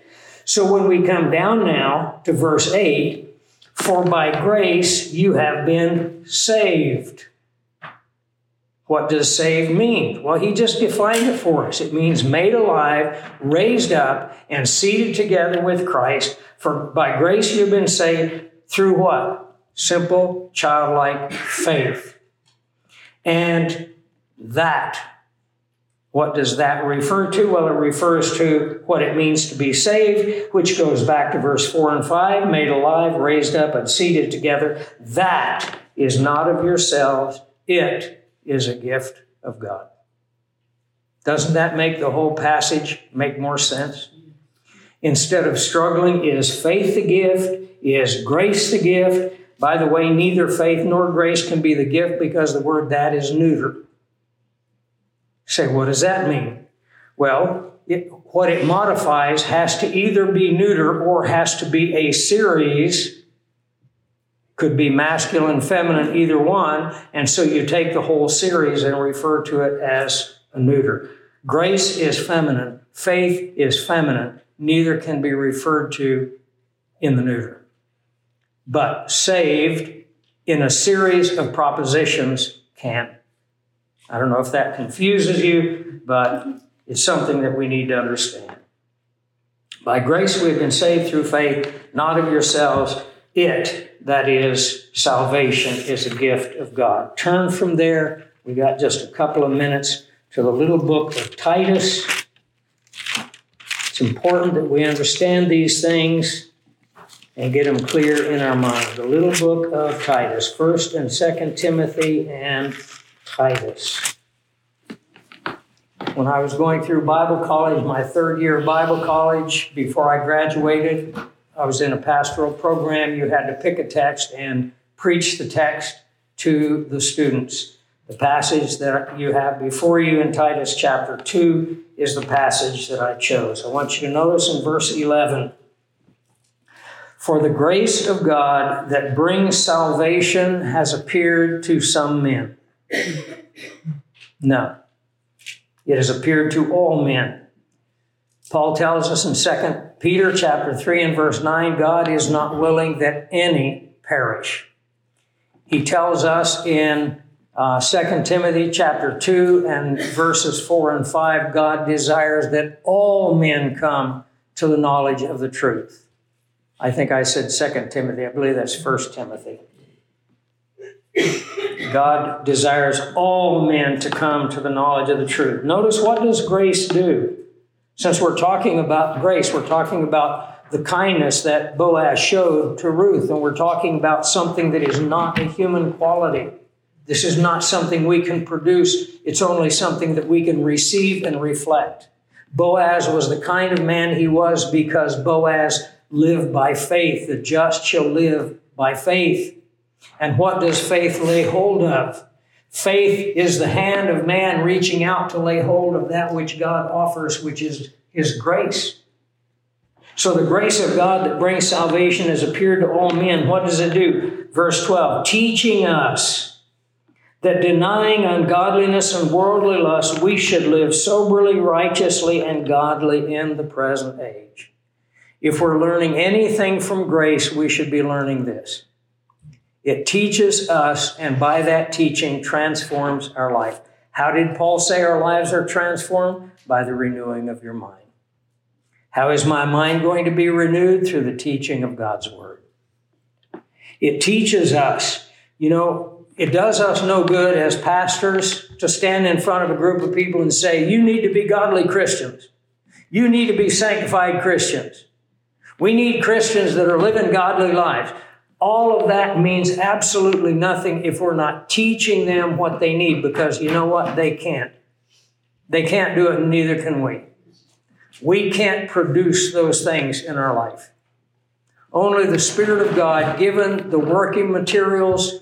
So when we come down now to verse eight, for by grace you have been saved. What does saved mean? Well, he just defined it for us. It means made alive, raised up, and seated together with Christ. For by grace you've been saved through what? Simple, childlike faith. And that, What does that refer to? Well, it refers to what it means to be saved, which goes back to verse four and five, made alive, raised up, and seated together. That is not of yourselves. It is a gift of God. Doesn't that make the whole passage make more sense? Instead of struggling, is faith the gift? Is grace the gift? By the way, neither faith nor grace can be the gift because the word that is neuter. Say, what does that mean? Well, it, what it modifies has to either be neuter or has to be a series. Could be masculine, feminine, either one. And so you take the whole series and refer to it as a neuter. Grace is feminine. Faith is feminine. Neither can be referred to in the neuter. But saved in a series of propositions can. I don't know if that confuses you, but it's something that we need to understand. By grace we've been saved through faith, not of yourselves. It, that is, salvation, is a gift of God. Turn from there. We got just a couple of minutes to the little book of Titus. It's important that we understand these things and get them clear in our mind. The little book of Titus, First and Second Timothy and Titus. When I was going through Bible college, my third year of Bible college, before I graduated, I was in a pastoral program. You had to pick a text and preach the text to the students. The passage that you have before you in Titus chapter two is the passage that I chose. I want you to notice in verse eleven, for the grace of God that brings salvation has appeared to some men. No. It has appeared to all men. Paul tells us in Second Peter chapter three and verse nine, God is not willing that any perish. He tells us in uh, Second Timothy chapter two and verses four and five, God desires that all men come to the knowledge of the truth. I think I said Second Timothy. I believe that's First Timothy. God desires all men to come to the knowledge of the truth. Notice, what does grace do? Since we're talking about grace, we're talking about the kindness that Boaz showed to Ruth, and we're talking about something that is not a human quality. This is not something we can produce. It's only something that we can receive and reflect. Boaz was the kind of man he was because Boaz lived by faith. The just shall live by faith. And what does faith lay hold of? Faith is the hand of man reaching out to lay hold of that which God offers, which is his grace. So the grace of God that brings salvation has appeared to all men. What does it do? Verse twelve, teaching us that denying ungodliness and worldly lust, we should live soberly, righteously, and godly in the present age. If we're learning anything from grace, we should be learning this. It teaches us, and by that teaching, transforms our life. How did Paul say our lives are transformed? By the renewing of your mind. How is my mind going to be renewed? Through the teaching of God's word. It teaches us. You know, it does us no good as pastors to stand in front of a group of people and say, you need to be godly Christians. You need to be sanctified Christians. We need Christians that are living godly lives. All of that means absolutely nothing if we're not teaching them what they need, because you know what? They can't. They can't do it, and neither can we. We can't produce those things in our life. Only the Spirit of God, given the working materials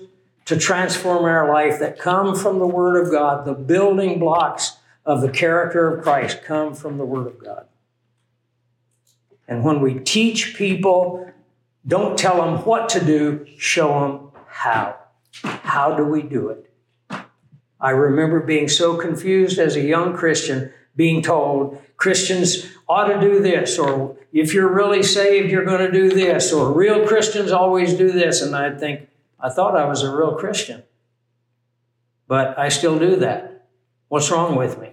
to transform our life that come from the Word of God, the building blocks of the character of Christ come from the Word of God. And when we teach people, don't tell them what to do, show them how. How do we do it? I remember being so confused as a young Christian, being told Christians ought to do this, or if you're really saved, you're going to do this, or real Christians always do this. And I'd think, I thought I was a real Christian, but I still do that. What's wrong with me?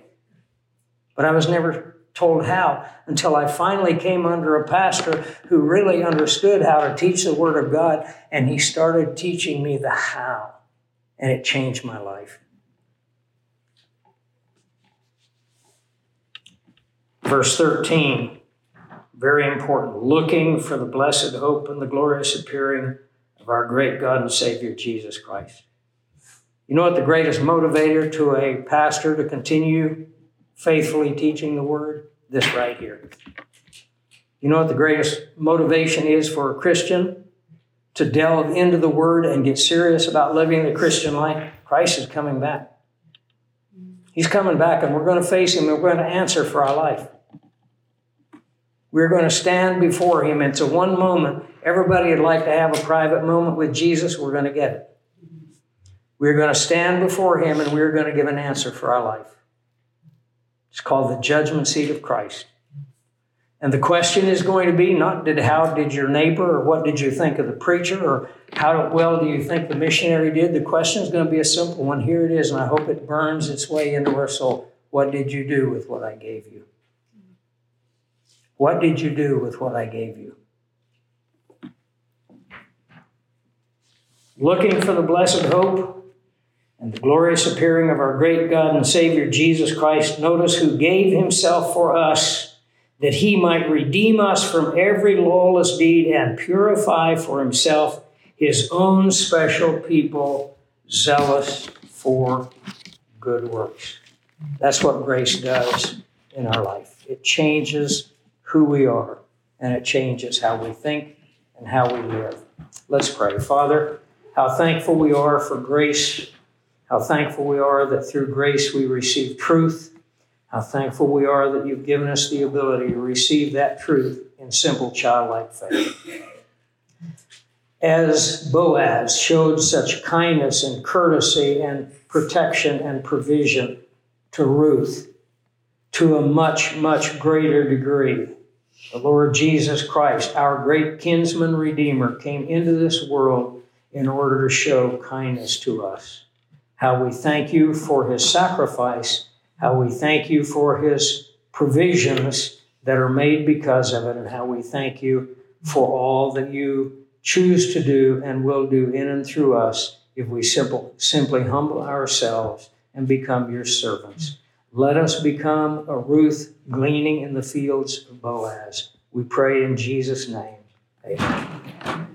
But I was never told how, until I finally came under a pastor who really understood how to teach the Word of God, and he started teaching me the how, and it changed my life. Verse thirteen, very important. Looking for the blessed hope and the glorious appearing of our great God and Savior, Jesus Christ. You know what the greatest motivator to a pastor to continue faithfully teaching the word? This right here. You know what the greatest motivation is for a Christian? To delve into the word and get serious about living the Christian life. Christ is coming back. He's coming back, and we're going to face him. And we're going to answer for our life. We're going to stand before him. It's a one moment. Everybody would like to have a private moment with Jesus. We're going to get it. We're going to stand before him, and we're going to give an answer for our life. It's called the judgment seat of Christ. And the question is going to be not did how did your neighbor or what did you think of the preacher or how well do you think the missionary did? The question is going to be a simple one. Here it is, and I hope it burns its way into our soul. What did you do with what I gave you? What did you do with what I gave you? Looking for the blessed hope and the glorious appearing of our great God and Savior, Jesus Christ. Notice who gave himself for us, that he might redeem us from every lawless deed and purify for himself his own special people, zealous for good works. That's what grace does in our life. It changes who we are, and it changes how we think and how we live. Let's pray. Father, how thankful we are for grace. How thankful we are that through grace we receive truth. How thankful we are that you've given us the ability to receive that truth in simple childlike faith. As Boaz showed such kindness and courtesy and protection and provision to Ruth, to a much, much greater degree, the Lord Jesus Christ, our great kinsman redeemer, came into this world in order to show kindness to us. How we thank you for his sacrifice. How we thank you for his provisions that are made because of it, and how we thank you for all that you choose to do and will do in and through us if we simple, simply humble ourselves and become your servants. Let us become a Ruth gleaning in the fields of Boaz. We pray in Jesus' name. Amen.